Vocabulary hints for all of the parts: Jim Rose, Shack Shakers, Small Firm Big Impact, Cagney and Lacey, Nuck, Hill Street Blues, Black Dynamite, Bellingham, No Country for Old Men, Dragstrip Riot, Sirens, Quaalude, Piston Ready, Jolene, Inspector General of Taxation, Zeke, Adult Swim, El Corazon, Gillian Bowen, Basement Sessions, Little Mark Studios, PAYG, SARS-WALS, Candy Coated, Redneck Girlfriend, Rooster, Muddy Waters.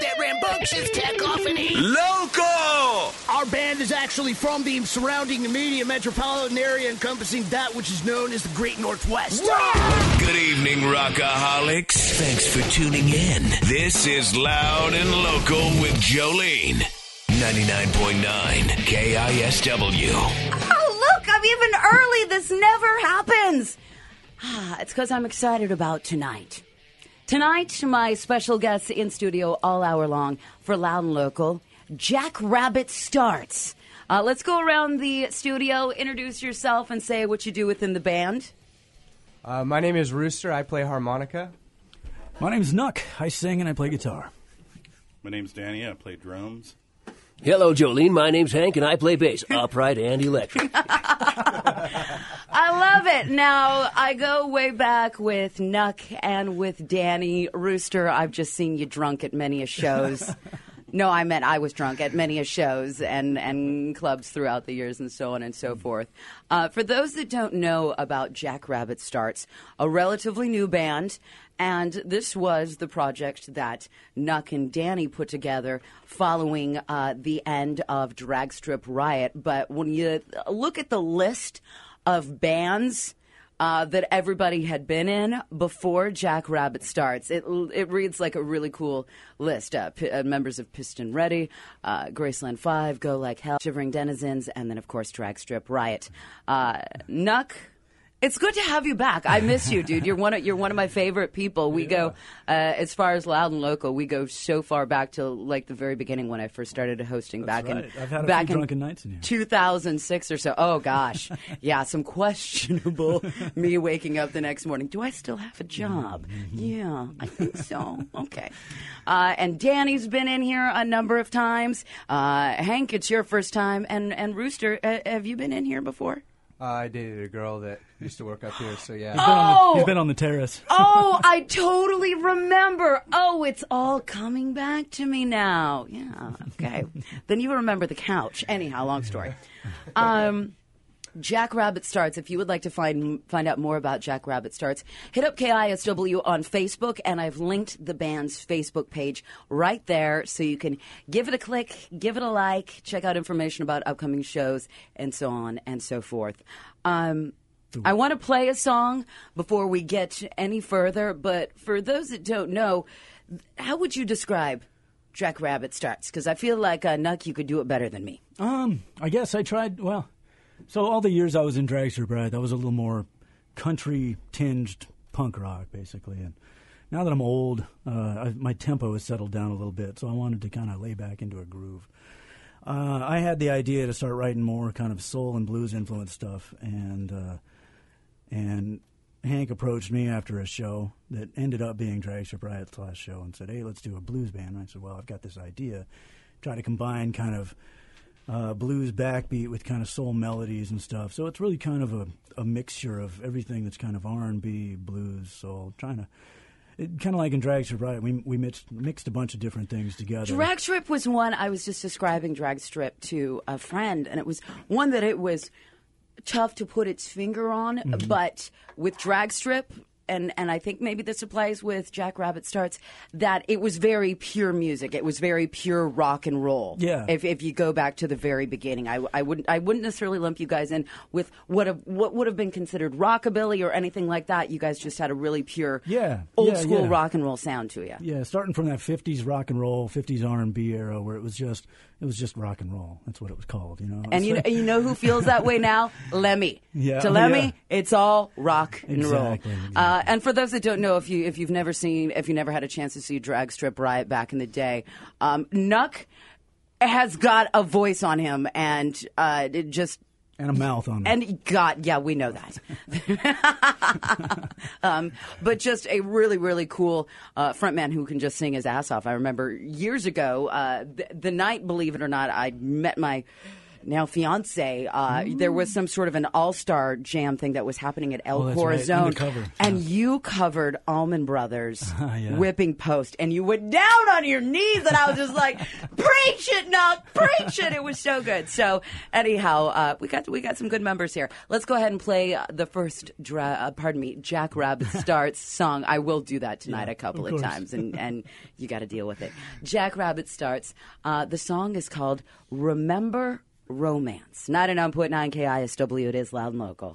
that rambunctious cacophony? Local! Our band is actually from the surrounding immediate metropolitan area encompassing that which is known as the Great Northwest. Yeah! Good evening, rockaholics. Thanks for tuning in. This is Loud and Local with Jolene. 99.9 KISW. Oh, look, I'm even early. This never happens. It's because I'm excited about tonight. Tonight, my special guest in studio all hour long for Loud and Local, Jack Rabbit Starts. Let's go around the studio, introduce yourself, and say what you do within the band. My name is Rooster. I play harmonica. My name's Nuck. I sing and I play guitar. My name's Danny. I play drums. Hello, Jolene. My name's Hank, and I play bass, upright and electric. I love it. Now, I go way back with Nuck and with Danny. Rooster, I've just seen you drunk at many a shows. No, I meant I was drunk at many a shows and clubs throughout the years and so on and so forth. For those that don't know about Jack Rabbit Starts, a relatively new band, and this was the project that Nuck and Danny put together following the end of Dragstrip Riot. But when you look at the list of bands that everybody had been in before Jack Rabbit Starts, it reads like a really cool list. Members of Piston Ready, Graceland 5, Go Like Hell, Shivering Denizens, and then, of course, Dragstrip Riot. Nuck, it's good to have you back. I miss you, dude. You're one of my favorite people. We go, as far as Loud and Local, we go so far back to, like, the very beginning when I first started hosting. That's back right. I've had back in drunken nights in here. 2006 or so. Oh, gosh. Yeah, some questionable me waking up the next morning. Do I still have a job? Mm-hmm. Yeah, I think so. Okay. And Danny's been in here a number of times. Hank, it's your first time. And Rooster, have you been in here before? I dated a girl that used to work up here, so yeah. He's been on the terrace. Oh, I totally remember. Oh, it's all coming back to me now. Yeah, okay. Then you remember the couch. Anyhow, long story. Jack Rabbit Starts. If you would like to find out more about Jack Rabbit Starts, hit up KISW on Facebook, and I've linked the band's Facebook page right there, so you can give it a click, give it a like, check out information about upcoming shows, and so on and so forth. I want to play a song before we get any further, but for those that don't know, how would you describe Jack Rabbit Starts? Because I feel like, Nuck, you could do it better than me. I guess I tried, well... So all the years I was in Dragster, Brad, I was a little more country-tinged punk rock, basically. And now that I'm old, my tempo has settled down a little bit, so I wanted to kind of lay back into a groove. I had the idea to start writing more kind of soul and blues-influenced stuff, and Hank approached me after a show that ended up being Dragster Riot's last show and said, hey, let's do a blues band. And I said, well, I've got this idea. Try to combine kind of... blues backbeat with kind of soul melodies and stuff. So it's really kind of a mixture of everything that's kind of R&B, blues, soul, kind of like in Dragstrip Riot, we mixed a bunch of different things together. Dragstrip was one, I was just describing Dragstrip to a friend, and it was one that it was tough to put its finger on, mm-hmm. But with Dragstrip, and I think maybe this applies with Jack Rabbit Starts, that it was very pure music. It was very pure rock and roll. Yeah. If you go back to the very beginning, I wouldn't necessarily lump you guys in with what would have been considered rockabilly or anything like that. You guys just had a really pure old school rock and roll sound to you. Yeah, starting from that 50s rock and roll, 50s R&B era where it was just rock and roll. That's what it was called, you know. And you know who feels that way now? Lemmy. Yeah. To Lemmy, it's all rock and roll. Exactly. And for those that don't know, if you never had a chance to see Dragstrip Riot back in the day, Nuck has got a voice on him and it just. And a mouth on it. And God, yeah, we know that. But just a really, really cool frontman who can just sing his ass off. I remember years ago, the night, believe it or not, I met my now fiance. There was some sort of an all-star jam thing that was happening at El Corazon. Right. And you covered Allman Brothers' Whipping Post. And you went down on your knees, and I was just like, preach it, Nuck, preach it. It was so good. So anyhow, we got some good members here. Let's go ahead and play the first Jack Rabbit Starts song. I will do that tonight a couple of times, and you got to deal with it. Jack Rabbit Starts. The song is called Remember Romance. 99.9 KISW, it is Loud and Local.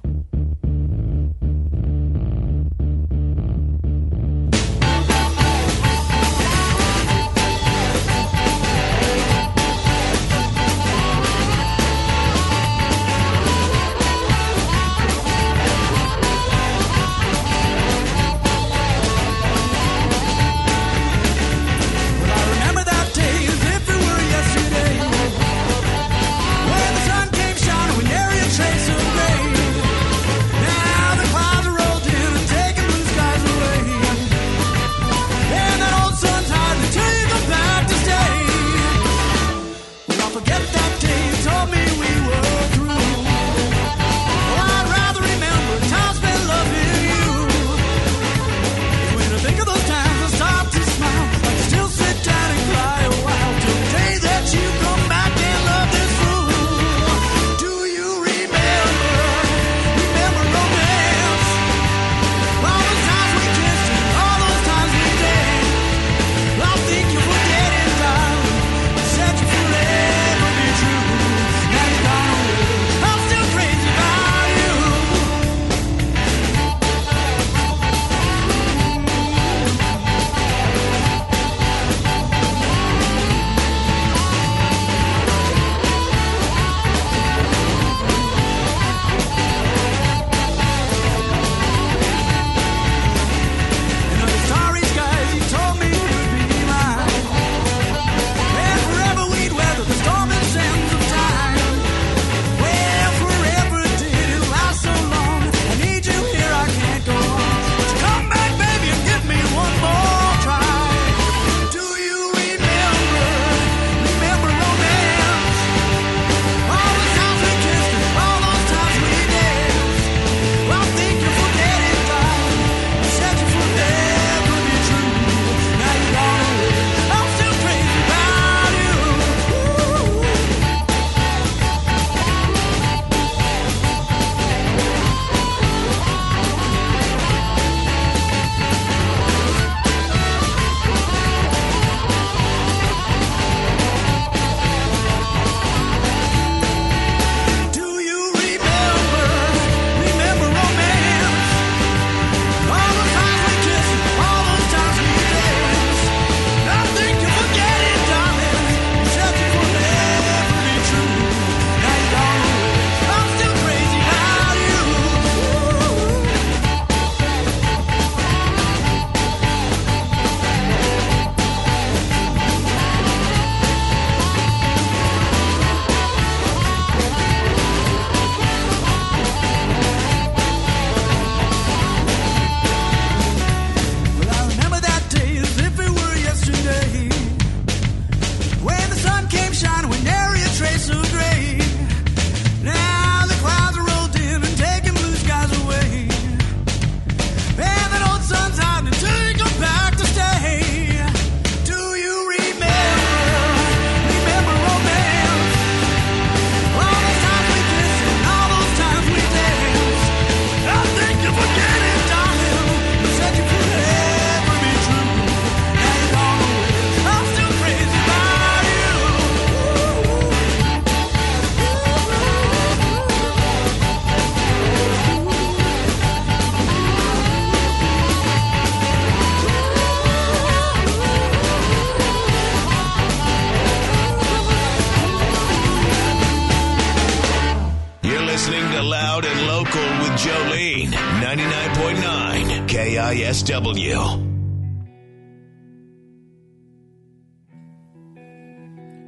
KISW.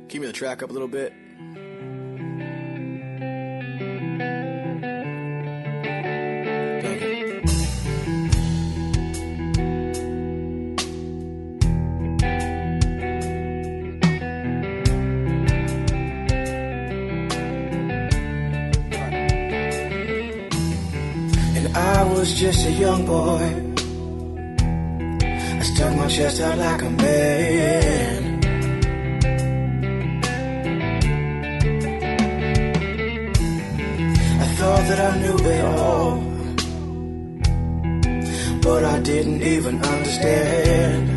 Keep the track up a little bit. Was just a young boy, I stuck my chest out like a man. I thought that I knew it all, but I didn't even understand.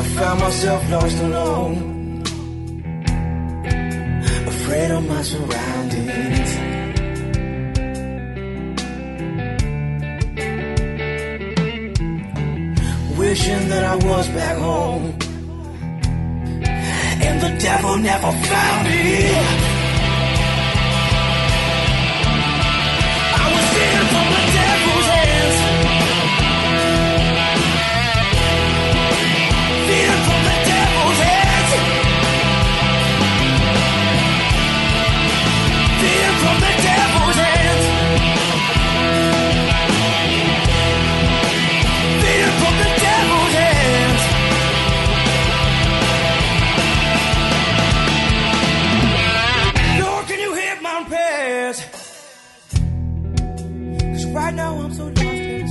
I found myself lost alone, afraid of my surroundings. Wishing that I was back home, and the devil never found it. I was in from the devil's hands, feared from the devil's hands. Fear from the devil's hands. Fear from the devil's hands. Lord, can you hear my prayers? 'Cause right now I'm so lost and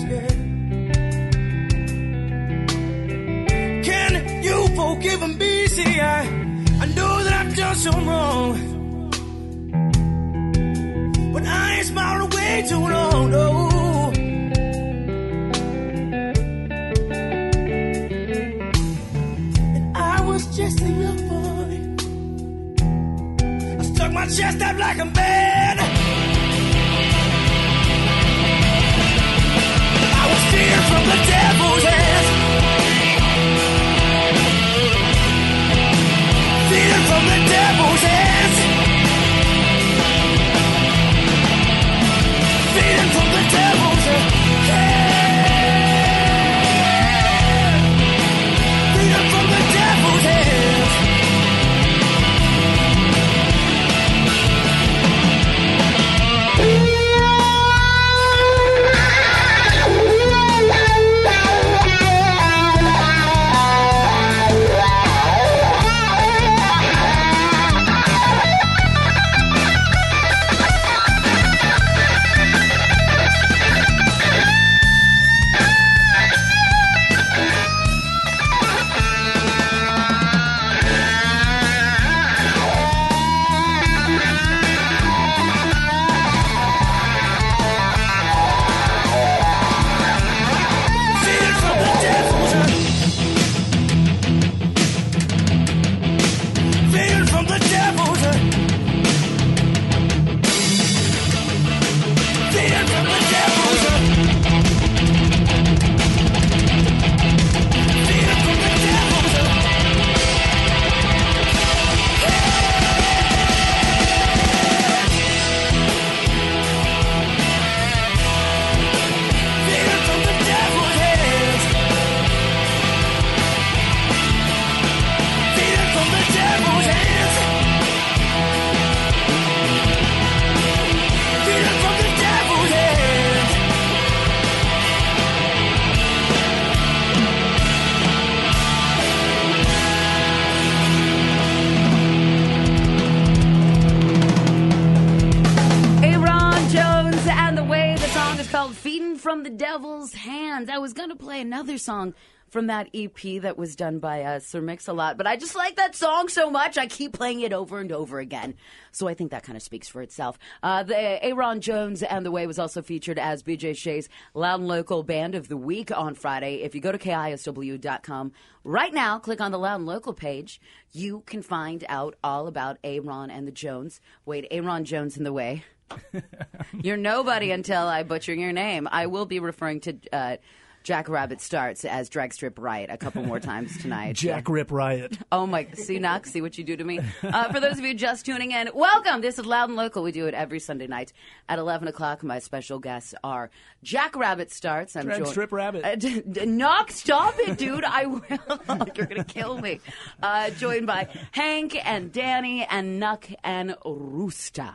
scared. Can you forgive me? See, I know that I've done so wrong, but I ain't smiling way too long, no. And I was just a young boy, I stuck my chest out like a man. I was feared from the devil's hands, feared from the devil's hands. Feeding from the devil's hand. Feeding from the devil's hand. Another song from that EP that was done by Sir Mix-a-Lot, but I just like that song so much, I keep playing it over and over again. So I think that kind of speaks for itself. The A-Ron Jones and The Way was also featured as BJ Shea's Loud and Local Band of the Week on Friday. If you go to KISW.com right now, click on the Loud and Local page, you can find out all about A-Ron and the Jones. Wait, A-Ron Jones and The Way. You're nobody until I butcher your name. I will be referring to Jack Rabbit Starts as Dragstrip Riot a couple more times tonight. Jack Rip Riot. Oh, my. See, Nuck, see what you do to me? For those of you just tuning in, welcome. This is Loud and Local. We do it every Sunday night at 11 o'clock. My special guests are Jack Rabbit Starts. Dragstrip Rabbit. Nuck, stop it, dude. I will. You're going to kill me. Joined by Hank and Danny and Nuck and Rooster.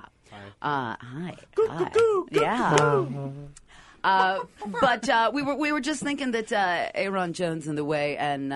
Hi. Hi. Yeah. But we were just thinking that A-Ron Jones and The Way and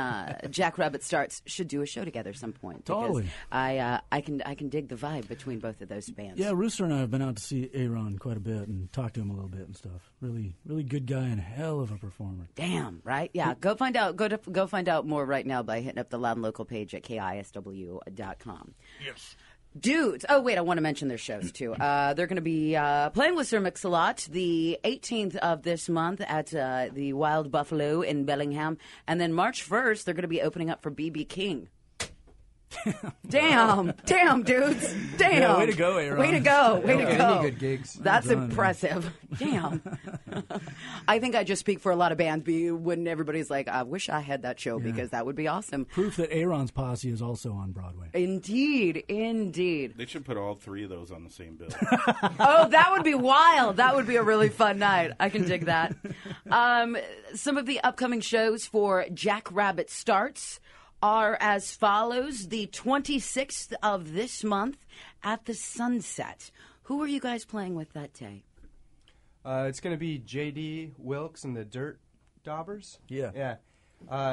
Jack Rabbit Starts should do a show together at some point. Totally. I can dig the vibe between both of those bands. Yeah, Rooster and I have been out to see A-Ron quite a bit and talk to him a little bit and stuff. Really good guy and hell of a performer. Damn, right? Yeah, go find out. Go find out more right now by hitting up the Loud and Local page at KISW.com. Yes. Dudes. Oh, wait, I want to mention their shows, too. They're going to be playing with Sir Mix-a-Lot the 18th of this month at the Wild Buffalo in Bellingham. And then March 1st, they're going to be opening up for B.B. King. Damn, dudes. Damn. Yeah, way to go, Aaron. Way to go. Any good gigs. That's impressive. Damn. I think I just speak for a lot of bands when everybody's like, I wish I had that show because that would be awesome. Proof that Aaron's posse is also on Broadway. Indeed. They should put all three of those on the same bill. Oh, that would be wild. That would be a really fun night. I can dig that. Some of the upcoming shows for Jack Rabbit Starts are as follows. The 26th of this month at the Sunset. Who are you guys playing with that day? It's going to be J.D. Wilkes and the Dirt Daubers. Yeah.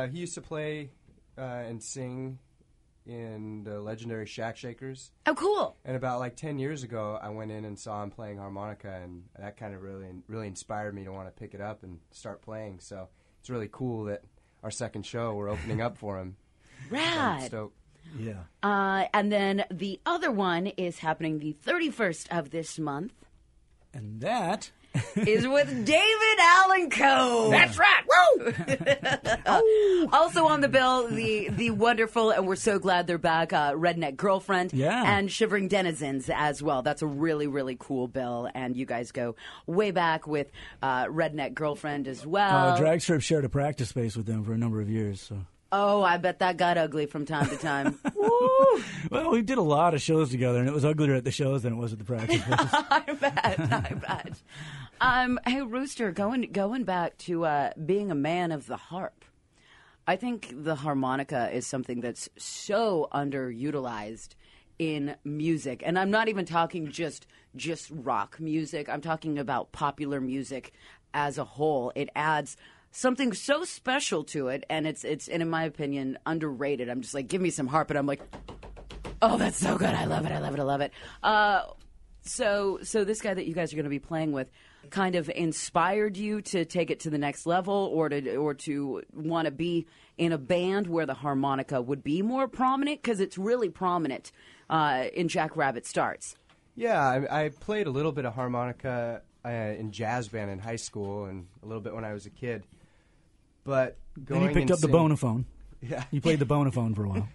He used to play and sing in the legendary Shack Shakers. Oh, cool. And about 10 years ago, I went in and saw him playing harmonica, and that kind of really inspired me to want to pick it up and start playing. So it's really cool that our second show, we're opening up for him. Rad. Yeah. And then the other one is happening the 31st of this month. And that is with David Allen Coe. That's right. Woo! Also on the bill, the wonderful, and we're so glad they're back, Redneck Girlfriend and Shivering Denizens as well. That's a really, really cool bill, and you guys go way back with Redneck Girlfriend as well. Dragstrip shared a practice space with them for a number of years, so... Oh, I bet that got ugly from time to time. Woo! Well, we did a lot of shows together, and it was uglier at the shows than it was at the practice. I bet. Hey, Rooster, going back to being a man of the harp, I think the harmonica is something that's so underutilized in music. And I'm not even talking just rock music. I'm talking about popular music as a whole. It adds something so special to it, and it's in my opinion, underrated. I'm just like, give me some harp, and I'm like, oh, that's so good. I love it. So this guy that you guys are going to be playing with kind of inspired you to take it to the next level, or to want to be in a band where the harmonica would be more prominent, because it's really prominent in Jack Rabbit Starts. Yeah, I played a little bit of harmonica in jazz band in high school, and a little bit when I was a kid. But going and you picked up the Bonaphone. Yeah, you played the Bonaphone for a while.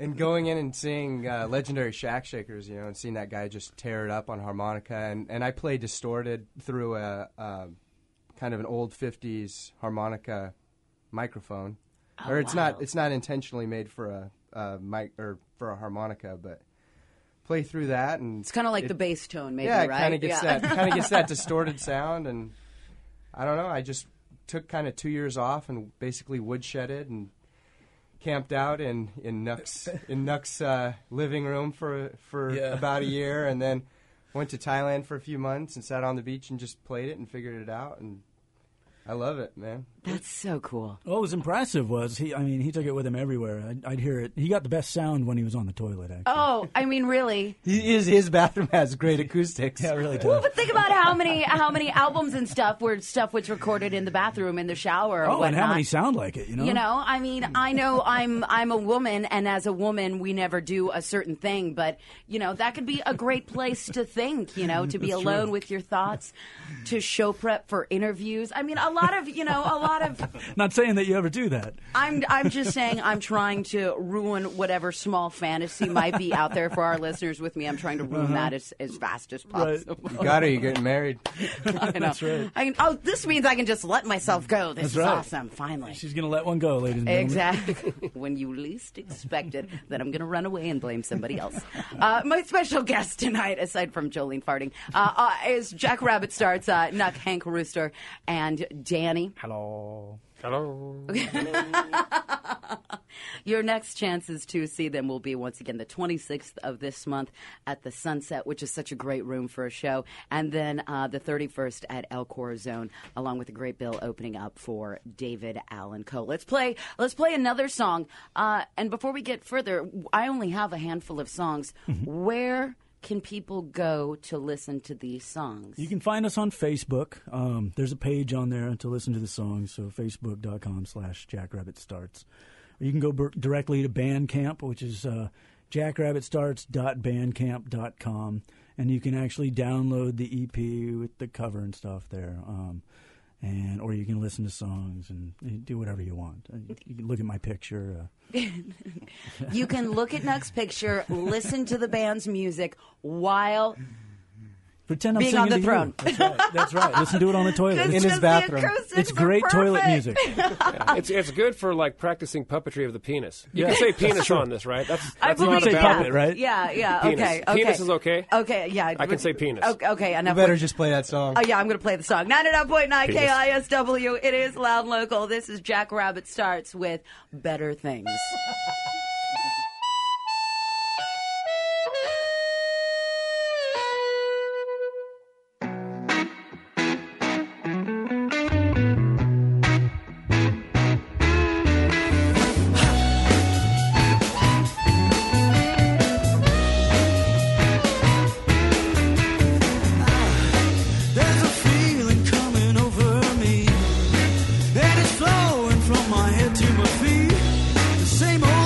And going in and seeing legendary Shack Shakers, and seeing that guy just tear it up on harmonica, and I played distorted through a kind of an old 50s harmonica microphone. Oh, or it's not. It's not intentionally made for a mic or for a harmonica, but play through that, and it's kind of like the bass tone, maybe, right? Kind of gets that distorted sound, and I don't know. I just took kind of 2 years off and basically woodshedded and camped out in Nuck's living room for about a year, and then went to Thailand for a few months and sat on the beach and just played it and figured it out, and I love it, man. That's so cool. What was impressive was he took it with him everywhere. I'd hear it. He got the best sound when he was on the toilet, actually. Oh, I mean, really? His bathroom has great acoustics. Yeah, it really does. Well, but think about how many albums and stuff was recorded in the bathroom, in the shower, or whatnot. And how many sound like it, I mean, I know I'm a woman, and as a woman, we never do a certain thing, but, that could be a great place to think, to be alone with your thoughts, to show prep for interviews. I mean, lot of, you know, a lot of... Not saying that you ever do that. I'm just saying I'm trying to ruin whatever small fantasy might be out there for our listeners with me. I'm trying to ruin that as fast as possible. Right. You got it. You're getting married. I know. That's right. Oh, this means I can just let myself go. This That's is right. awesome. Finally. She's going to let one go, ladies and gentlemen. Exactly. When you least expect it, then I'm going to run away and blame somebody else. My special guest tonight, aside from Jolene farting, is Jack Rabbit Starts, Nuck, Hank, Rooster, and Danny. Hello. Hello. Your next chances to see them will be, once again, the 26th of this month at the Sunset, which is such a great room for a show, and then the 31st at El Corazon, along with a great bill opening up for David Allen Coe. Let's play another song. And before we get further, I only have a handful of songs. Mm-hmm. Where can people go to listen to these songs? You can find us on Facebook. There's a page on there to listen to the songs, so facebook.com/jackrabbitstarts. Or you can go directly to Bandcamp, which is jackrabbitstarts.bandcamp.com, and you can actually download the EP with the cover and stuff there. And or you can listen to songs and do whatever you want. You can look at my picture. You can look at Nuck's picture, listen to the band's music while pretend I'm being on the throne. You. That's right. That's right. Listen to it on the toilet in his bathroom. It's great toilet music. Yeah. It's good for like practicing puppetry of the penis. You can say penis on this, right? That's not a bad one, right? Yeah. Penis. Okay. Penis is okay. Okay. Yeah. I can say penis. Okay. Enough. You better just play that song. Oh yeah, I'm gonna play the song. 99.9 KISW. It is Loud Local. This is Jack Rabbit Starts with Better Things. Same old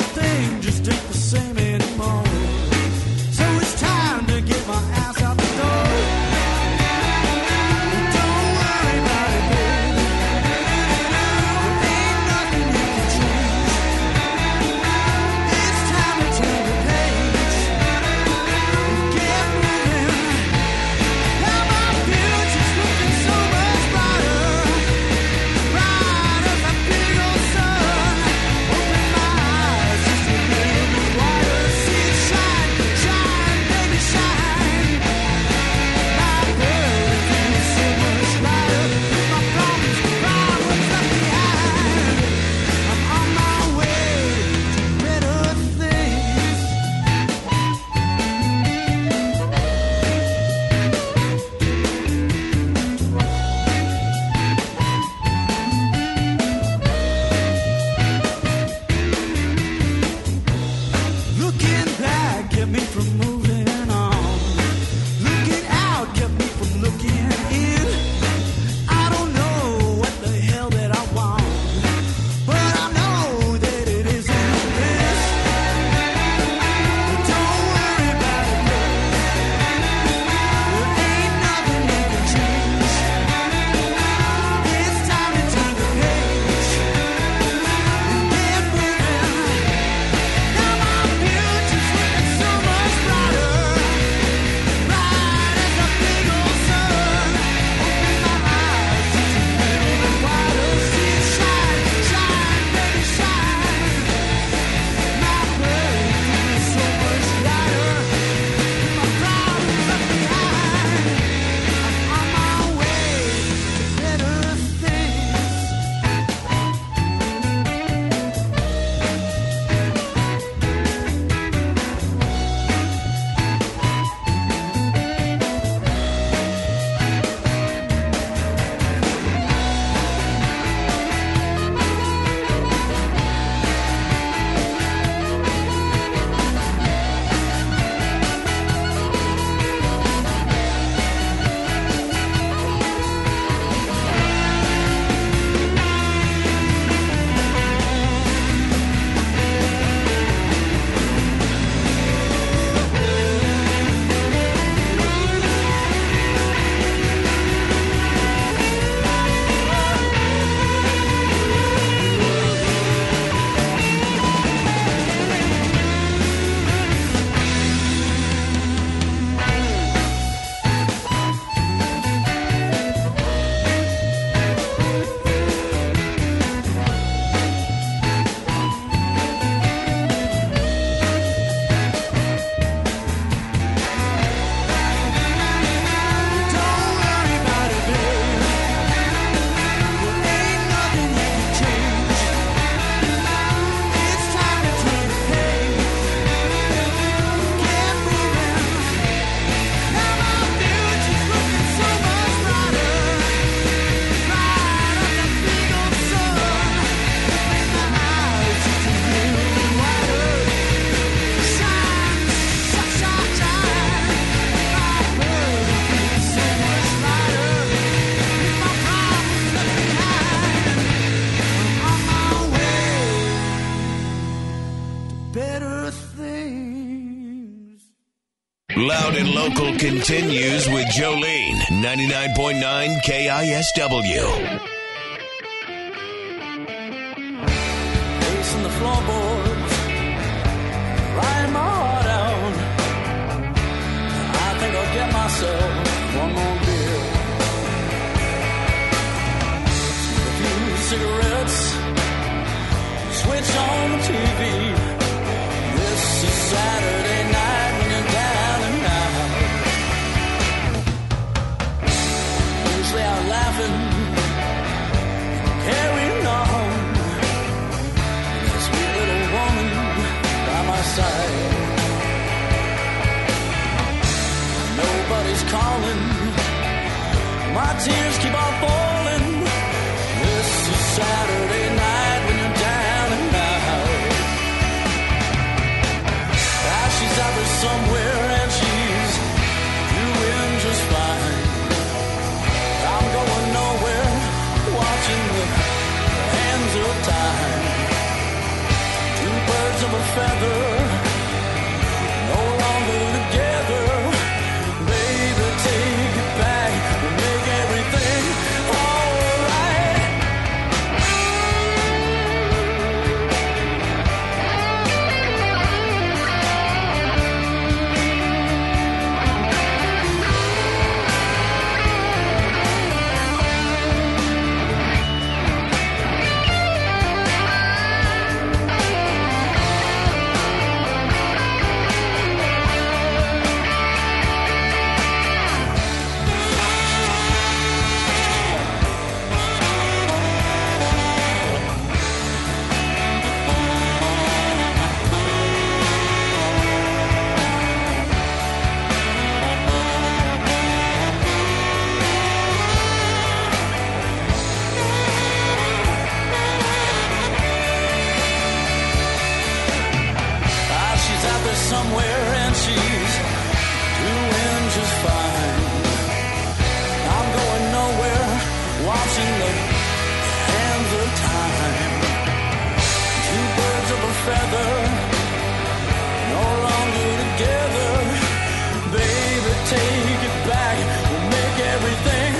Loud and Local continues with Jolene, 99.9 KISW. Facing the floorboards, riding my heart out. I think I'll get myself one more beer. A few cigarettes, switch on the TV. This is Saturday night. Out laughing, carrying on. A sweet little woman by my side. Nobody's calling. My tears keep on falling. This is Saturday night when you're down and out. Ah, she's out there somewhere and she's doing just fine. Going nowhere, watching the hands of time. Two birds of a feather, no longer together. Baby, take it back and make everything alright. Somewhere and she's doing just fine. I'm going nowhere, watching the hands of time. Two birds of a feather, no longer together. Baby, take it back, we'll make everything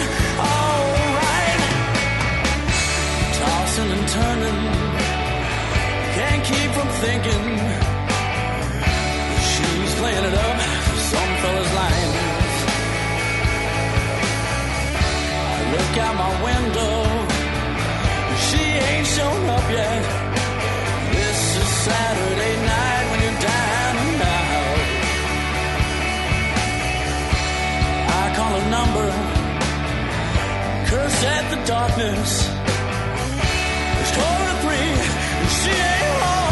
alright. Tossing and turning, can't keep from thinking. Playing it up, some fella's lines. I look out my window, she ain't shown up yet. This is Saturday night when you're down and out. I call a number, curse at the darkness. It's 4:03 and she ain't home.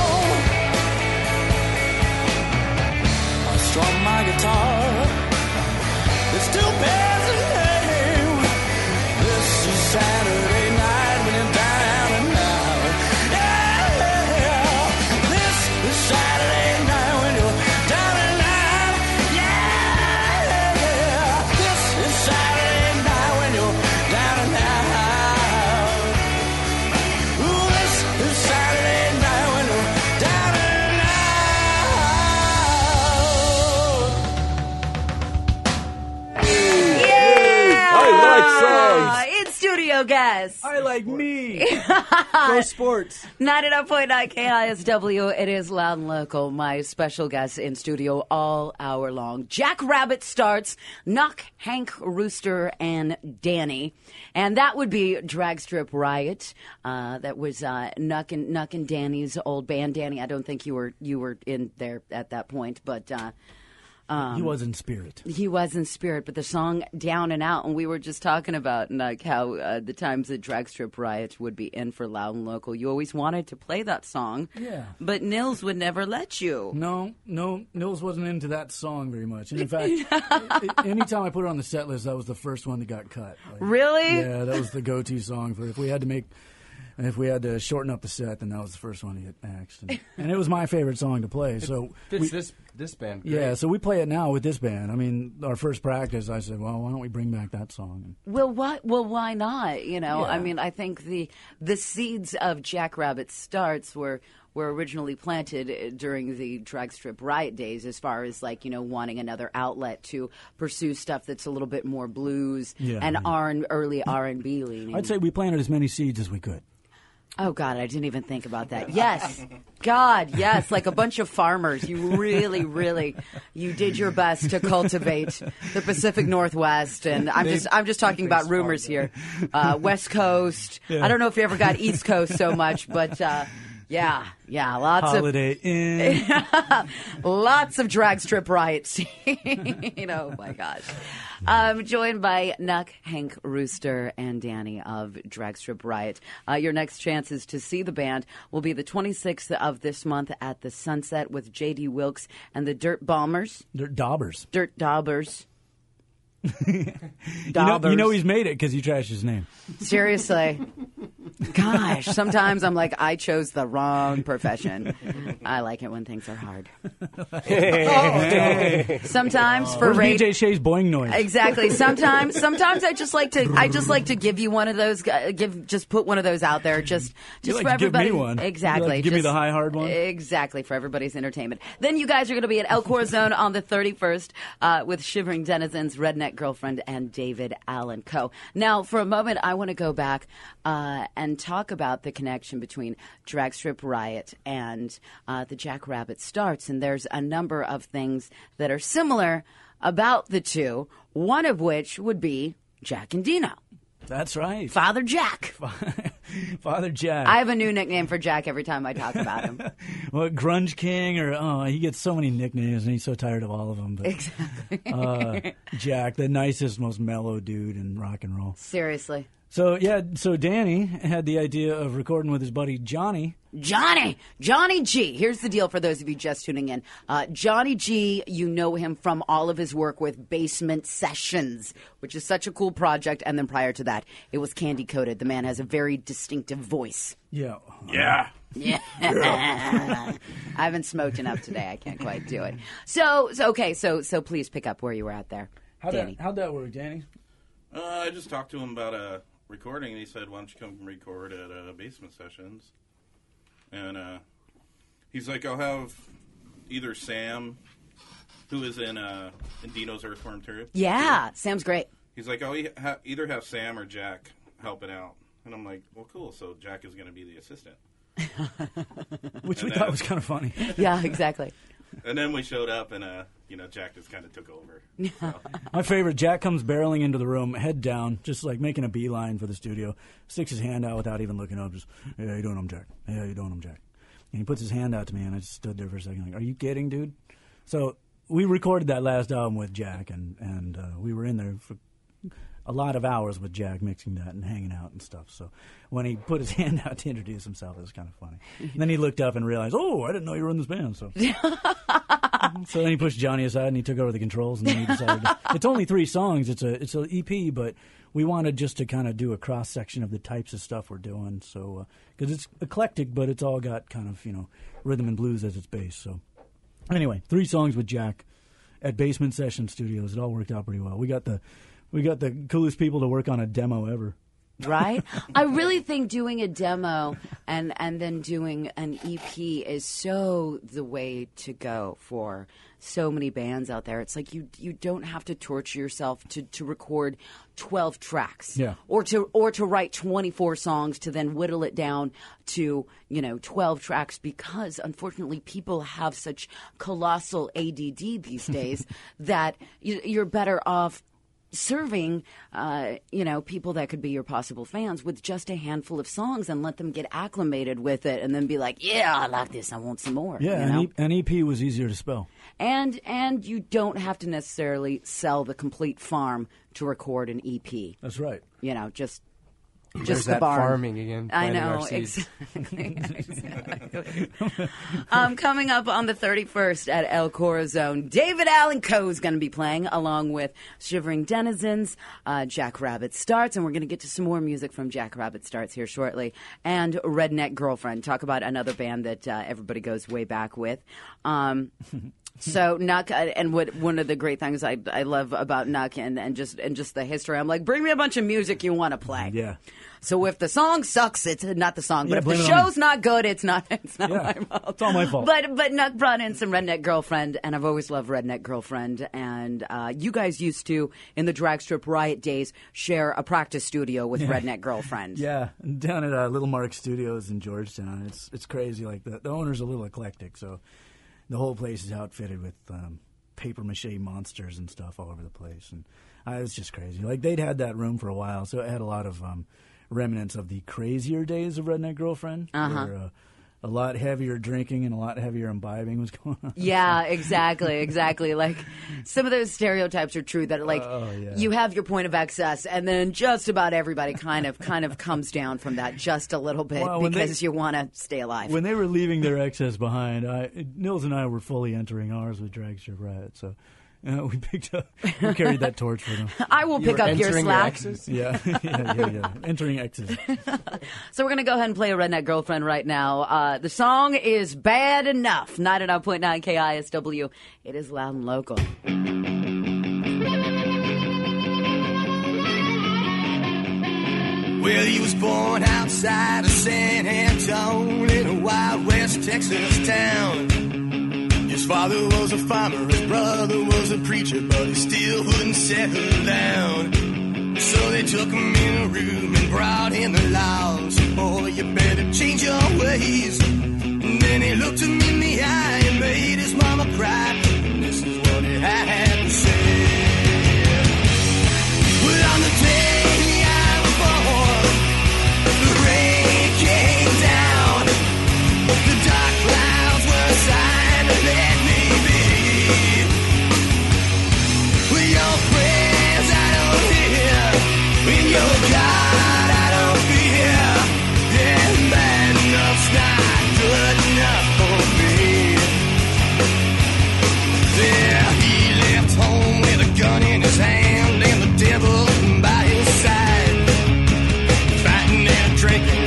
Strum my guitar, it still bears his name. This is Saturday night when I'm down and out. Yeah, this is Saturday night when you're down and out. Yeah, this is Saturday night when you're down and out. Ooh, this is Saturday night when you're down and out. Guest. I like me. Go sports. 99.9 KISW. It is Loud and Local. My special guest in studio all hour long. Jack Rabbit Starts, Nuck, Hank, Rooster, and Danny. And that would be Dragstrip Riot. That was Nuck and Danny's old band. Danny, I don't think you were in there at that point, but he was in spirit. He was in spirit, but the song Down and Out, and we were just talking about like how the times the Dragstrip Riot would be in for Loud and Local. You always wanted to play that song, yeah, but Nils would never let you. No, Nils wasn't into that song very much. And in fact, anytime I put it on the set list, that was the first one that got cut. Like, really? Yeah, that was the go-to song for if we had to shorten up the set, then that was the first one to get axed. And it was my favorite song to play. So this band. Great. Yeah, so we play it now with this band. I mean, our first practice, I said, well, why don't we bring back that song? Well, why not? You know, yeah. I mean, I think the seeds of Jack Rabbit Starts were were originally planted during the Dragstrip Riot days, as far as, like, you know, wanting another outlet to pursue stuff that's a little bit more blues and early R&B leaning. I'd say we planted as many seeds as we could. Oh, God, I didn't even think about that. Yes. God, yes, like a bunch of farmers. You really, really, you did your best to cultivate the Pacific Northwest. And I'm just talking about rumors here. West Coast. Yeah. I don't know if you ever got East Coast so much, but... Yeah, lots of Holiday Inn, lots of Dragstrip riots. You know, oh my gosh. I'm joined by Nuck, Hank, Rooster, and Danny of Dragstrip Riot. Your next chances to see the band will be the 26th of this month at the Sunset with J.D. Wilkes and the Dirt Daubers. you know he's made it because he trashed his name. Seriously. Gosh, sometimes I'm like, I chose the wrong profession. I like it when things are hard. Hey. Sometimes for DJ Shea's boing noise. Exactly. Sometimes I just like to give you one of those. Just put one of those out there. Just like for everybody. Give me one. Exactly. Like give me the high hard one. Exactly, for everybody's entertainment. Then you guys are going to be at El Corazon on the 31st with Shivering Denizens, Redneck Girlfriend, and David Allen Coe. Now, for a moment, I want to go back and talk about the connection between Dragstrip Riot and the Jack Rabbit Starts. And there's a number of things that are similar about the two, one of which would be Jack and Dino. That's right. Father Jack. Father Jack. I have a new nickname for Jack every time I talk about him. Well, Grunge King, or he gets so many nicknames, and he's so tired of all of them. But, exactly. Jack, the nicest, most mellow dude in rock and roll. Seriously. So Danny had the idea of recording with his buddy Johnny G. Here's the deal for those of you just tuning in. Johnny G, you know him from all of his work with Basement Sessions, which is such a cool project. And then prior to that, it was Candy Coated. The man has a very distinctive voice. Yeah. Yeah. Yeah. I haven't smoked enough today. I can't quite do it. So please pick up where you were at there. How'd that work, Danny? I just talked to him about a recording, and he said, why don't you come record at Basement Sessions? And he's like, I'll have either Sam, who is in Dino's Earthworm Theory. Yeah, Sam's great. He's like, I'll either have Sam or Jack helping out. And I'm like, well, cool, so Jack is going to be the assistant. Which we thought was kind of funny. Yeah, exactly. And then we showed up, and Jack just kind of took over. So. My favorite, Jack comes barreling into the room, head down, just like making a beeline for the studio. Sticks his hand out without even looking up. Just, hey, how you doing? I'm Jack. Hey, how you doing? I'm Jack. And he puts his hand out to me, and I just stood there for a second, like, are you kidding, dude? So we recorded that last album with Jack, and we were in there for a lot of hours with Jack mixing that and hanging out and stuff. So when he put his hand out to introduce himself, it was kind of funny. And then he looked up and realized, I didn't know you were in this band. So so then he pushed Johnny aside and he took over the controls. And then he decided it's only 3 songs. It's an EP, but we wanted just to kind of do a cross-section of the types of stuff we're doing. So because it's eclectic, but it's all got kind of, rhythm and blues as its base. So anyway, 3 songs with Jack at Basement Session Studios. It all worked out pretty well. We got the coolest people to work on a demo ever. Right? I really think doing a demo and then doing an EP is so the way to go for so many bands out there. It's like you don't have to torture yourself to record 12 tracks or to write 24 songs to then whittle it down to 12 tracks, because unfortunately people have such colossal ADD these days that you're better off serving, people that could be your possible fans with just a handful of songs and let them get acclimated with it and then be like, yeah, I like this. I want some more. Yeah, an EP was easier to spell. And you don't have to necessarily sell the complete farm to record an EP. That's right. Just the barn. Farming again. I know, exactly. Coming up on the 31st at El Corazon, David Allen Coe is going to be playing along with Shivering Denizens, Jack Rabbit Starts, and we're going to get to some more music from Jack Rabbit Starts here shortly, and Redneck Girlfriend. Talk about another band that everybody goes way back with. So Nuck, and what one of the great things I love about Nuck and just the history, I'm like, bring me a bunch of music you want to play. Yeah. So if the song sucks, it's not the song. But if the show's not good, it's not my fault. It's all my fault. But Nuck brought in some Redneck Girlfriend, and I've always loved Redneck Girlfriend. And you guys used to, in the Dragstrip Riot days, share a practice studio with Redneck Girlfriend. Yeah, down at Little Mark Studios in Georgetown. It's crazy. Like the owner's a little eclectic, so the whole place is outfitted with paper mache monsters and stuff all over the place. And it was just crazy. Like they'd had that room for a while, so it had a lot of remnants of the crazier days of Redneck Girlfriend, where a lot heavier drinking and a lot heavier imbibing was going on. Yeah, exactly. Like some of those stereotypes are true that like you have your point of access and then just about everybody kind of comes down from that just a little bit because you want to stay alive. When they were leaving their excess behind, Nils and I were fully entering ours with Dragstrip Riot, so... We carried that torch for them. I will pick up your slack. Yeah. Entering exes. So we're going to go ahead and play a Redneck Girlfriend right now. The song is Bad Enough, 99.9 KISW. It is Loud and Local. Well, you was born outside of San Antonio in a wild west Texas town. His father was a farmer, his brother was a preacher, but he still wouldn't settle down. So they took him in a room and brought in the law. Said, boy, you better change your ways. And then he looked him in the eye and made his mama cry. And this is what he had to say. Well, on the day I was born, the rain came down, the dark clouds were a sign to let me be. With your prayers I don't hear, with your God I don't fear. And bad enough's not good enough for me. Yeah, he left home with a gun in his hand and the devil by his side, fighting and drinking.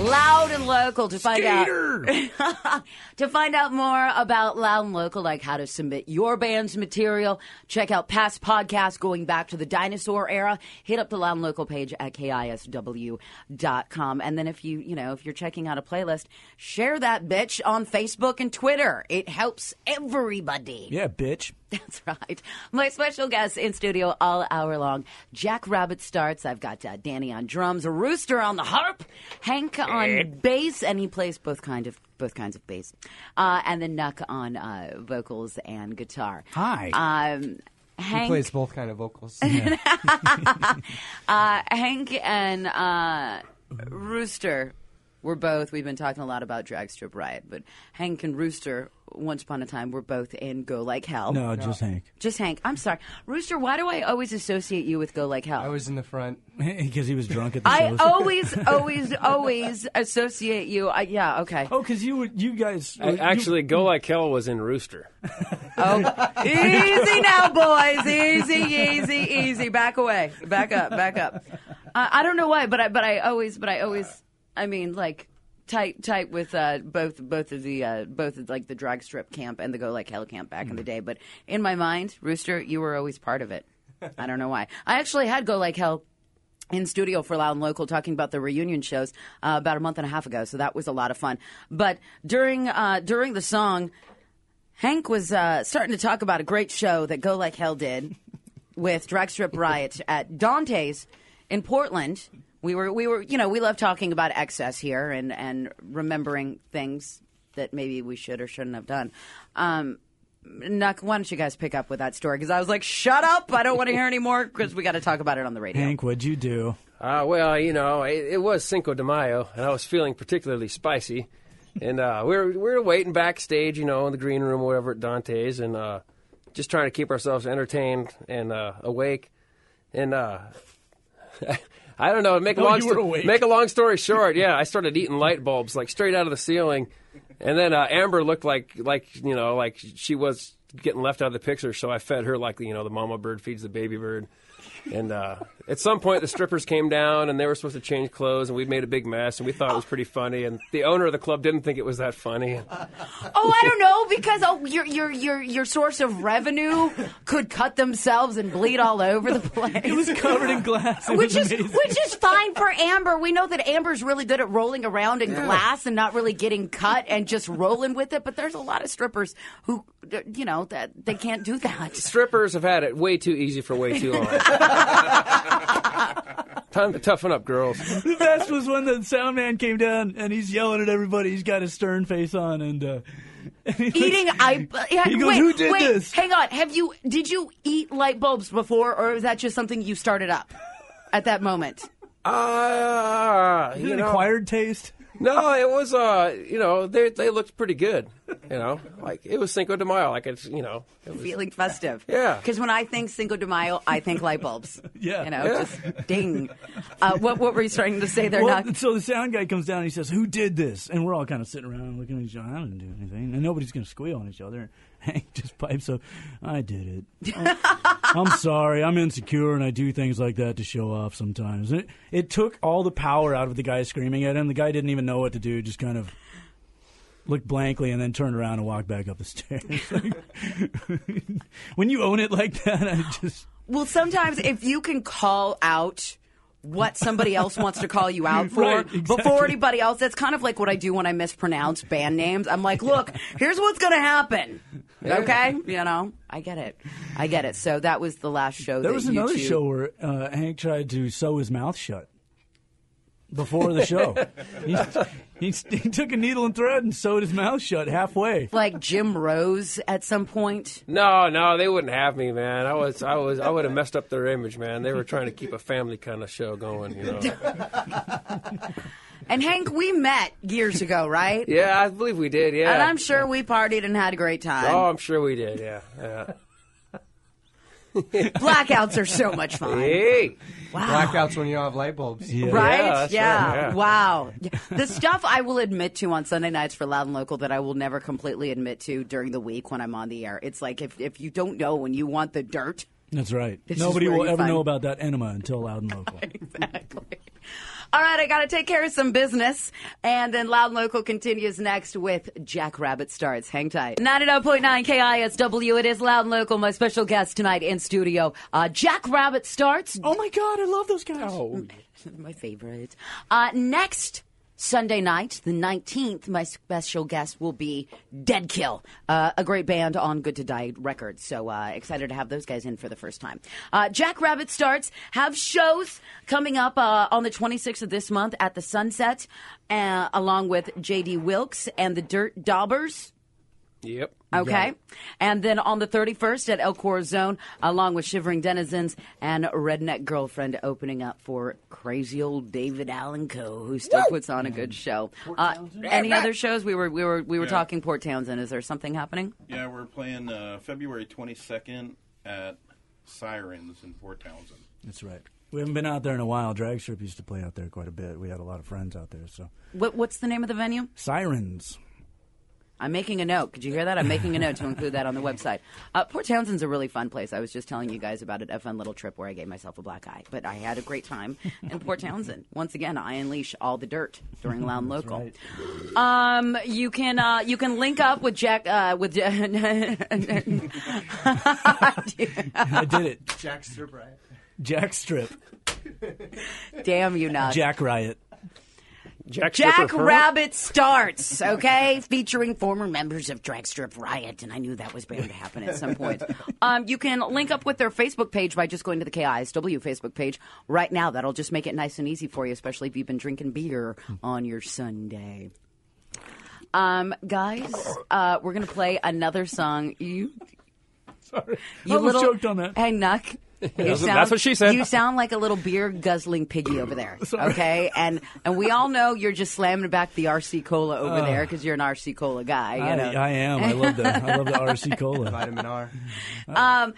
Loud and Local to find out to find out more about Loud and Local, like how to submit your band's material. Check out past podcasts going back to the dinosaur era. Hit up the Loud and Local page at KISW.com. And then if you're checking out a playlist, share that bitch on Facebook and Twitter. It helps everybody. Yeah, bitch. That's right. My special guest in studio all hour long, Jack Rabbit Starts. I've got Danny on drums, Rooster on the harp, Hank on bass, and he plays both kinds of bass, and then Nuck on vocals and guitar. Hi. Hank, he plays both kinds of vocals. Yeah. Hank and Rooster. We've been talking a lot about Dragstrip Riot, but Hank and Rooster, once upon a time, were both in Go Like Hell. No, just Hank. Just Hank. I'm sorry. Rooster, why do I always associate you with Go Like Hell? I was in the front. Because he was drunk at the shows. I always associate you. Yeah, okay. Oh, because you guys... Actually, Go Like Hell was in Rooster. Oh, easy now, boys. Easy. Back away. Back up. I don't know why, but I always... I mean, like, tight with both of the Dragstrip camp and the Go Like Hell camp back in the day. But in my mind, Rooster, you were always part of it. I don't know why. I actually had Go Like Hell in studio for Loud and Local talking about the reunion shows about a month and a half ago. So that was a lot of fun. But during the song, Hank was starting to talk about a great show that Go Like Hell did with Dragstrip Riot at Dante's in Portland. We love talking about excess here and remembering things that maybe we should or shouldn't have done. Nuck, why don't you guys pick up with that story? Because I was like, shut up. I don't want to hear anymore because we got to talk about it on the radio. Hank, what'd you do? It was Cinco de Mayo, and I was feeling particularly spicy. And we were waiting backstage, in the green room or whatever at Dante's, and just trying to keep ourselves entertained and awake. And... I don't know. Make a long story short. Yeah, I started eating light bulbs like straight out of the ceiling, and then Amber looked like she was getting left out of the picture. So I fed her the mama bird feeds the baby bird. And at some point, the strippers came down, and they were supposed to change clothes, and we made a big mess, and we thought it was pretty funny. And the owner of the club didn't think it was that funny. Oh, I don't know, because your source of revenue could cut themselves and bleed all over the place. It was covered in glass, which is fine for Amber. We know that Amber's really good at rolling around in glass and not really getting cut and just rolling with it. But there's a lot of strippers who, that they can't do that. Strippers have had it way too easy for way too long. Time to toughen up, girls. The best was when the sound man came down and he's yelling at everybody. He's got his stern face on and eating light bulbs. He goes, who did this? Hang on. Did you eat light bulbs before, or was that just something you started up at that moment? An acquired taste? No, it was, they looked pretty good, like it was Cinco de Mayo, It was, feeling festive. Yeah. Because when I think Cinco de Mayo, I think light bulbs. Yeah. Just ding. What were you starting to say there, Doc? So the sound guy comes down and he says, who did this? And we're all kind of sitting around looking at each other. I didn't do anything. And nobody's going to squeal on each other. Hank just pipes up, I did it. I'm sorry. I'm insecure, and I do things like that to show off sometimes. It took all the power out of the guy screaming at him. The guy didn't even know what to do, just kind of looked blankly and then turned around and walked back up the stairs. When you own it like that, I just... Well, sometimes if you can call out... what somebody else wants to call you out for, right, exactly, before anybody else. That's kind of like what I do when I mispronounce band names. I'm like, look, here's what's going to happen. Okay? I get it. So that was the last show. There was another show where Hank tried to sew his mouth shut before the show. He took a needle and thread and sewed his mouth shut halfway. Like Jim Rose at some point. No, they wouldn't have me, man. I would have messed up their image, man. They were trying to keep a family kind of show going, And Hank, we met years ago, right? Yeah, I believe we did. Yeah, and I'm sure we partied and had a great time. Oh, I'm sure we did. Yeah. Blackouts are so much fun. Hey. Wow. Blackouts when you don't have light bulbs. Yeah. Right? Yeah. Right? Yeah. Wow. The stuff I will admit to on Sunday nights for Loud and Local that I will never completely admit to during the week when I'm on the air. It's like if you don't know when you want the dirt. That's right. Nobody will ever know about that enema until Loud and Local. Exactly. All right, I got to take care of some business. And then Loud & Local continues next with Jack Rabbit Starts. Hang tight. 99.9 KISW. It is Loud & Local. My special guest tonight in studio, Jack Rabbit Starts. Oh, my God. I love those guys. Oh. My favorite. Next Sunday night, the 19th, my special guest will be Dead Kill, a great band on Good to Die Records. So excited to have those guys in for the first time. Jack Rabbit Starts have shows coming up on the 26th of this month at the Sunset, along with J.D. Wilkes and the Dirt Daubers. Yep. Okay. And then on the 31st at El Corazon, along with Shivering Denizens and Redneck Girlfriend, opening up for crazy old David Allen Coe, who still puts on a good show. Any other shows? We were talking Port Townsend. Is there something happening? Yeah, we're playing February 22nd at Sirens in Port Townsend. That's right. We haven't been out there in a while. Dragstrip used to play out there quite a bit. We had a lot of friends out there. So. What's the name of the venue? Sirens. I'm making a note. Could you hear that? I'm making a note to include that on the website. Port Townsend's a really fun place. I was just telling you guys about it, a fun little trip where I gave myself a black eye. But I had a great time in Port Townsend. Once again, I unleash all the dirt during Loud & Local. Right. You can link up with Jack. I did it. Jackstrip Riot. Jackstrip. Damn you, Nuck. Jack Riot. Jack Rabbit Starts, okay? Featuring former members of Dragstrip Riot, and I knew that was bound to happen at some point. You can link up with their Facebook page by just going to the KISW Facebook page right now. That'll just make it nice and easy for you, especially if you've been drinking beer on your Sunday. Guys, we're going to play another song. Sorry, I was choked on that. Hey, Nuck. That's what she said. You sound like a little beer-guzzling piggy over there, okay? And we all know you're just slamming back the RC Cola over there because you're an RC Cola guy. I am. I love the RC Cola. Vitamin R.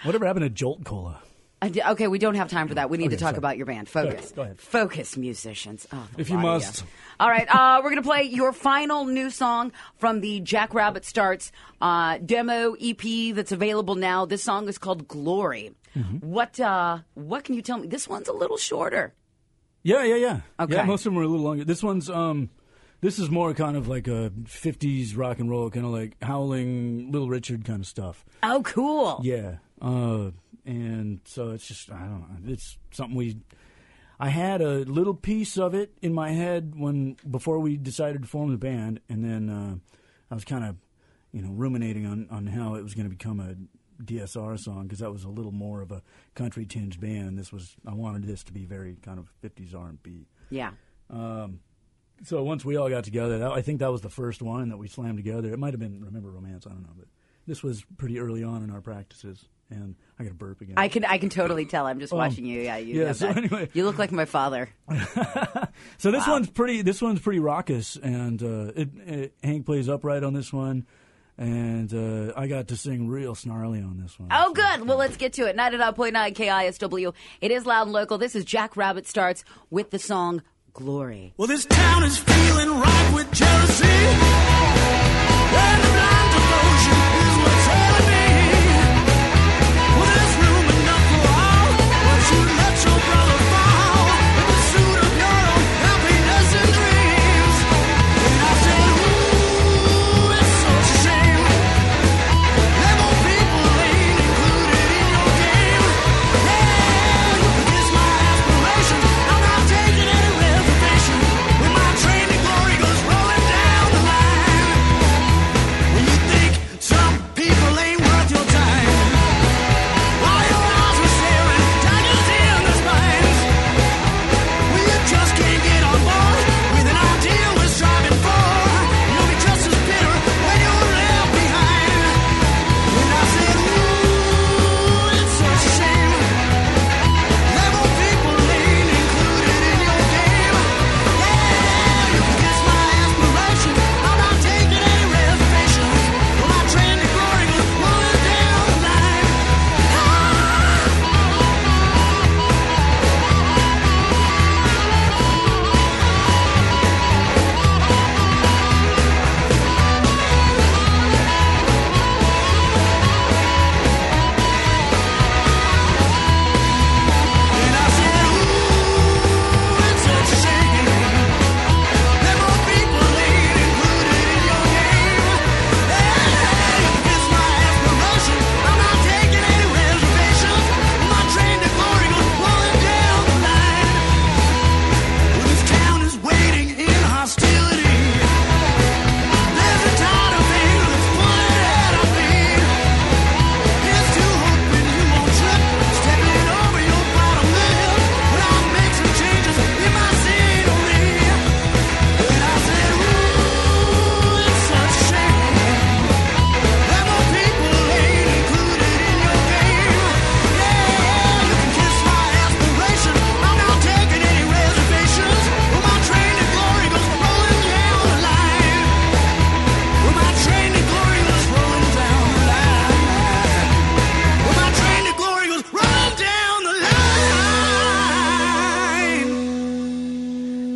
Whatever happened to Jolt Cola? Okay, we don't have time for that. We need to talk about your band. Focus. Go ahead. Focus, musicians. Oh, if you must. All right, we're going to play your final new song from the Jack Rabbit Starts demo EP that's available now. This song is called Glory. Mm-hmm. What can you tell me? This one's a little shorter. Yeah. Okay. Yeah, most of them are a little longer. This one's this is more kind of like a 50s rock and roll, kind of like Howling, Little Richard kind of stuff. Oh, cool. Yeah. And so it's just, I don't know, it's something I had a little piece of it in my head before we decided to form the band, and then I was kind of, ruminating on how it was going to become a DSR song, because that was a little more of a country-tinged band. I wanted this to be very kind of 50s R&B. Yeah. So once we all got together, I think that was the first one that we slammed together. It might have been Remember Romance, I don't know, but this was pretty early on in our practices. And I got to burp again. I can totally tell. I'm just watching you. Yeah, you. Yeah. So anyway, you look like my father. So this one's pretty. This one's pretty raucous, and Hank plays upright on this one, and I got to sing real snarly on this one. Oh, so good. Well, let's get to it. 99.9 KISW. It is Loud and Local. This is Jack Rabbit Starts with the song Glory. Well, this town is feeling right with jealousy, and blind devotion is what's happening. Your brother fall in the suit of your own happiness and dreams. And I said, ooh, it's such a shame. There won't people ain't included in your game. Yeah, you can kiss my aspiration. I'm not taking any reservation. When my train to glory goes rolling down the line. When you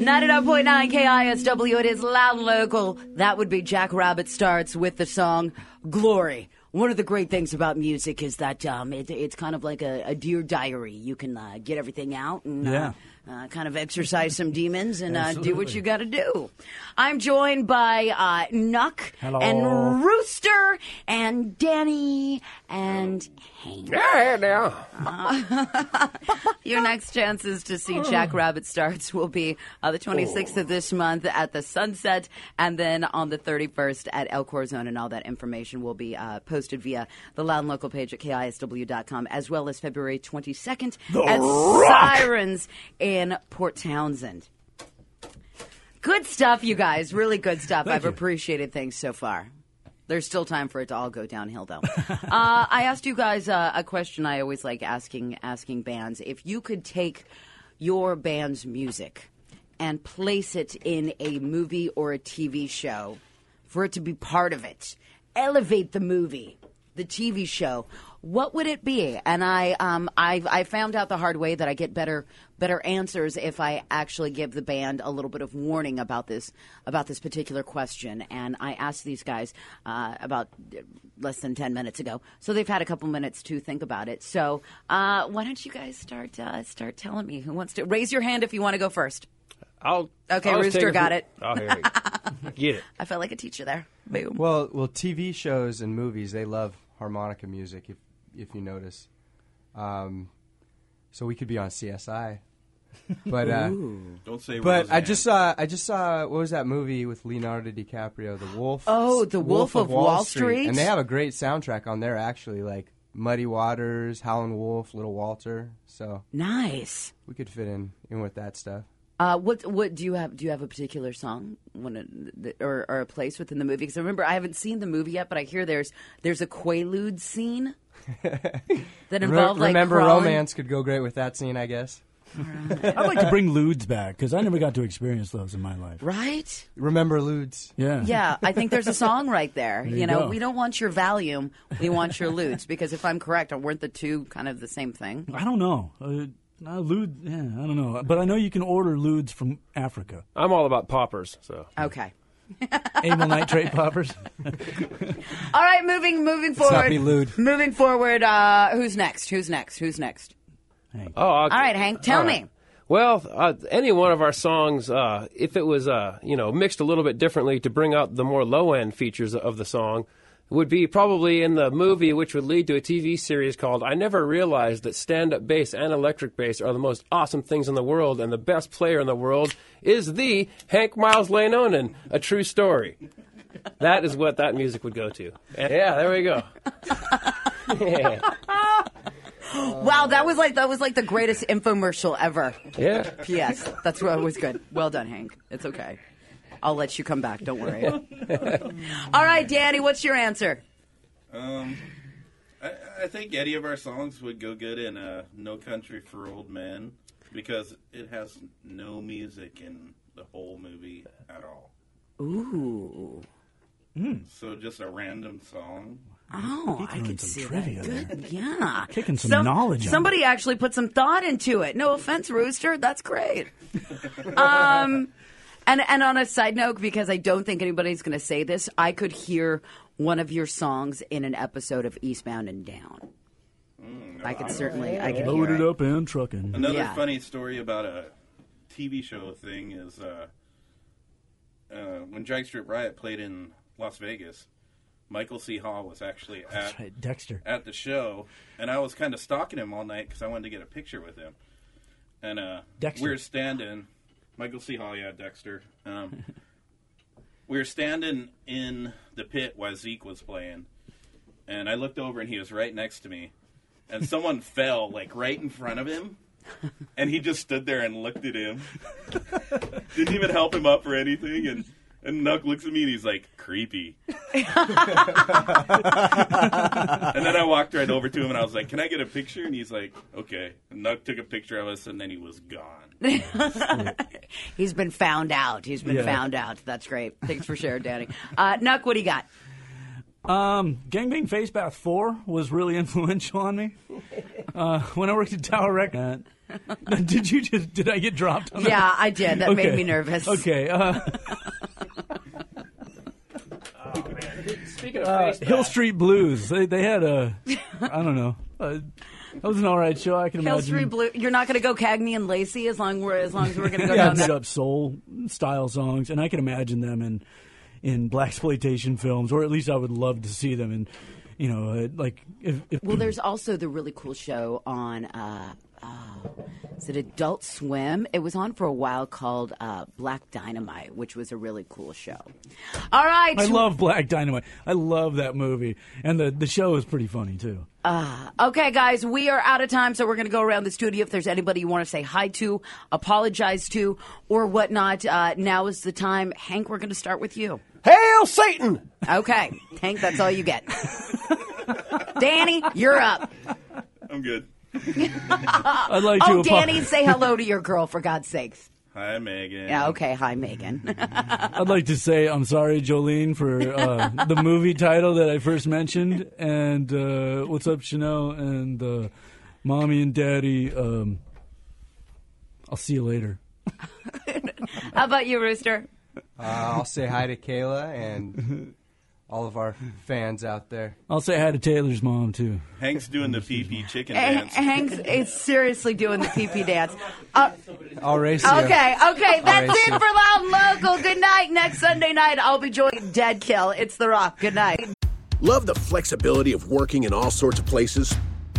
99.9 KISW, it is loud and local. That would be Jack Rabbit Starts with the song Glory. One of the great things about music is that it's kind of like a Dear Diary. You can get everything out and kind of exercise some demons and do what you got to do. I'm joined by Nuck. Hello. And Rooster and Danny and Hank. Yeah, now. Your next chances to see Jack Rabbit Starts will be the 26th of this month at the Sunset, and then on the 31st at El Corazon, and all that information will be posted via the Loud and Local page at KISW.com, as well as February 22nd at Sirens in Port Townsend. Good stuff, you guys. Really good stuff. Thank you. I've appreciated things so far. There's still time for it to all go downhill, though. I asked you guys a question I always like asking bands. If you could take your band's music and place it in a movie or a TV show for it to be part of it, elevate the movie, the TV show, what would it be? And I found out the hard way that I get better answers if I actually give the band a little bit of warning about this particular question. And I asked these guys about less than 10 minutes ago, so they've had a couple minutes to think about it. So why don't you guys start telling me who wants to raise your hand if you want to go first. Okay, Rooster got it. Oh, here we go. Get it. I felt like a teacher there. Boom. Well, TV shows and movies, they love harmonica music. If you notice, so we could be on CSI, but don't say. But I just saw what was that movie with Leonardo DiCaprio, The Wolf? Oh, The Wolf of Wall Street. And they have a great soundtrack on there, actually, like Muddy Waters, Howlin' Wolf, Little Walter. So nice. We could fit in with that stuff. What do you have? Do you have a particular song, or a place within the movie? Because remember, I haven't seen the movie yet, but I hear there's a Quaalude scene that involved like Remember crawling. Romance could go great with that scene, I guess. Right. I'd like to bring lewds back, because I never got to experience those in my life. Right? Remember lewds. Yeah. Yeah, I think there's a song right there. You know, we don't want your volume, we want your lewds, because if I'm correct, weren't the two kind of the same thing? I don't know. I don't know. But I know you can order lewds from Africa. I'm all about poppers, so. Okay. Amyl nitrate poppers. All right, moving forward. Let's not be lewd. Moving forward, who's next? Hank. Oh, all right, Hank, tell me. Well, any one of our songs, if it was, mixed a little bit differently to bring out the more low-end features of the song, would be probably in the movie, which would lead to a TV series called I Never Realized That Stand-Up Bass and Electric Bass Are the Most Awesome Things in the World, and the best player in the world is the Hank Miles Leinonen, A True Story. That is what that music would go to. Yeah, there we go. Yeah. Wow, that was like the greatest infomercial ever. Yeah. P.S. That's what was good. Well done, Hank. It's okay. I'll let you come back. Don't worry. All right, Danny, what's your answer? I think any of our songs would go good in No Country for Old Men, because it has no music in the whole movie at all. Ooh. Mm. So just a random song. Oh, I could see trivia that. Good. Yeah. Kicking some knowledge. Somebody actually put some thought into it. No offense, Rooster. That's great. And on a side note, because I don't think anybody's going to say this, I could hear one of your songs in an episode of Eastbound and Down. I could loaded up and trucking. Another funny story about a TV show thing is when Dragstrip Riot played in Las Vegas, Michael C. Hall was actually Dexter at the show, and I was kind of stalking him all night because I wanted to get a picture with him. And we were standing. Michael C. Hall, yeah, Dexter. We were standing in the pit while Zeke was playing, and I looked over, and he was right next to me, and someone fell, like, right in front of him, and he just stood there and looked at him. Didn't even help him up or anything, and Nuck looks at me, and he's like, creepy. And then I walked right over to him, and I was like, can I get a picture? And he's like, okay. And Nuck took a picture of us, and then he was gone. He's been found out. That's great. Thanks for sharing, Danny. Nuck, what do you got? Gangbang Face Bath 4 was really influential on me. When I worked at Tower Records. Did I get dropped on that? Yeah, I did. That made me nervous. Okay. Oh, man. Speaking of face Hill Street Blues, they had a, I don't know. That was an all right show, I can imagine. Hill Street Blues. You're not going to go Cagney and Lacey as long as we're going to go down there. Up soul style songs, and I can imagine them in blaxploitation films, or at least I would love to see them in, you know, like. Well, there's also the really cool show on. Is it Adult Swim? It was on for a while called Black Dynamite, which was a really cool show. All right. I love Black Dynamite. I love that movie. And the show is pretty funny, too. Okay, guys, we are out of time, so we're going to go around the studio. If there's anybody you want to say hi to, apologize to, or whatnot, now is the time. Hank, we're going to start with you. Hail Satan! Okay. Hank, that's all you get. Danny, you're up. I'm good. I'd like to Danny, say hello to your girl, for God's sakes. Hi, Megan. Yeah, okay, hi, Megan. I'd like to say I'm sorry, Jolene, for the movie title that I first mentioned. And what's up, Chanel? And Mommy and Daddy, I'll see you later. How about you, Rooster? I'll say hi to Kayla and all of our fans out there. I'll say hi to Taylor's mom, too. Hank's doing the pee-pee chicken dance. Hank's is seriously doing the pee-pee dance. I'll race you. Okay. That's it for Loud and Local. Good night. Next Sunday night, I'll be joining Dead Kill. It's The Rock. Good night. Love the flexibility of working in all sorts of places?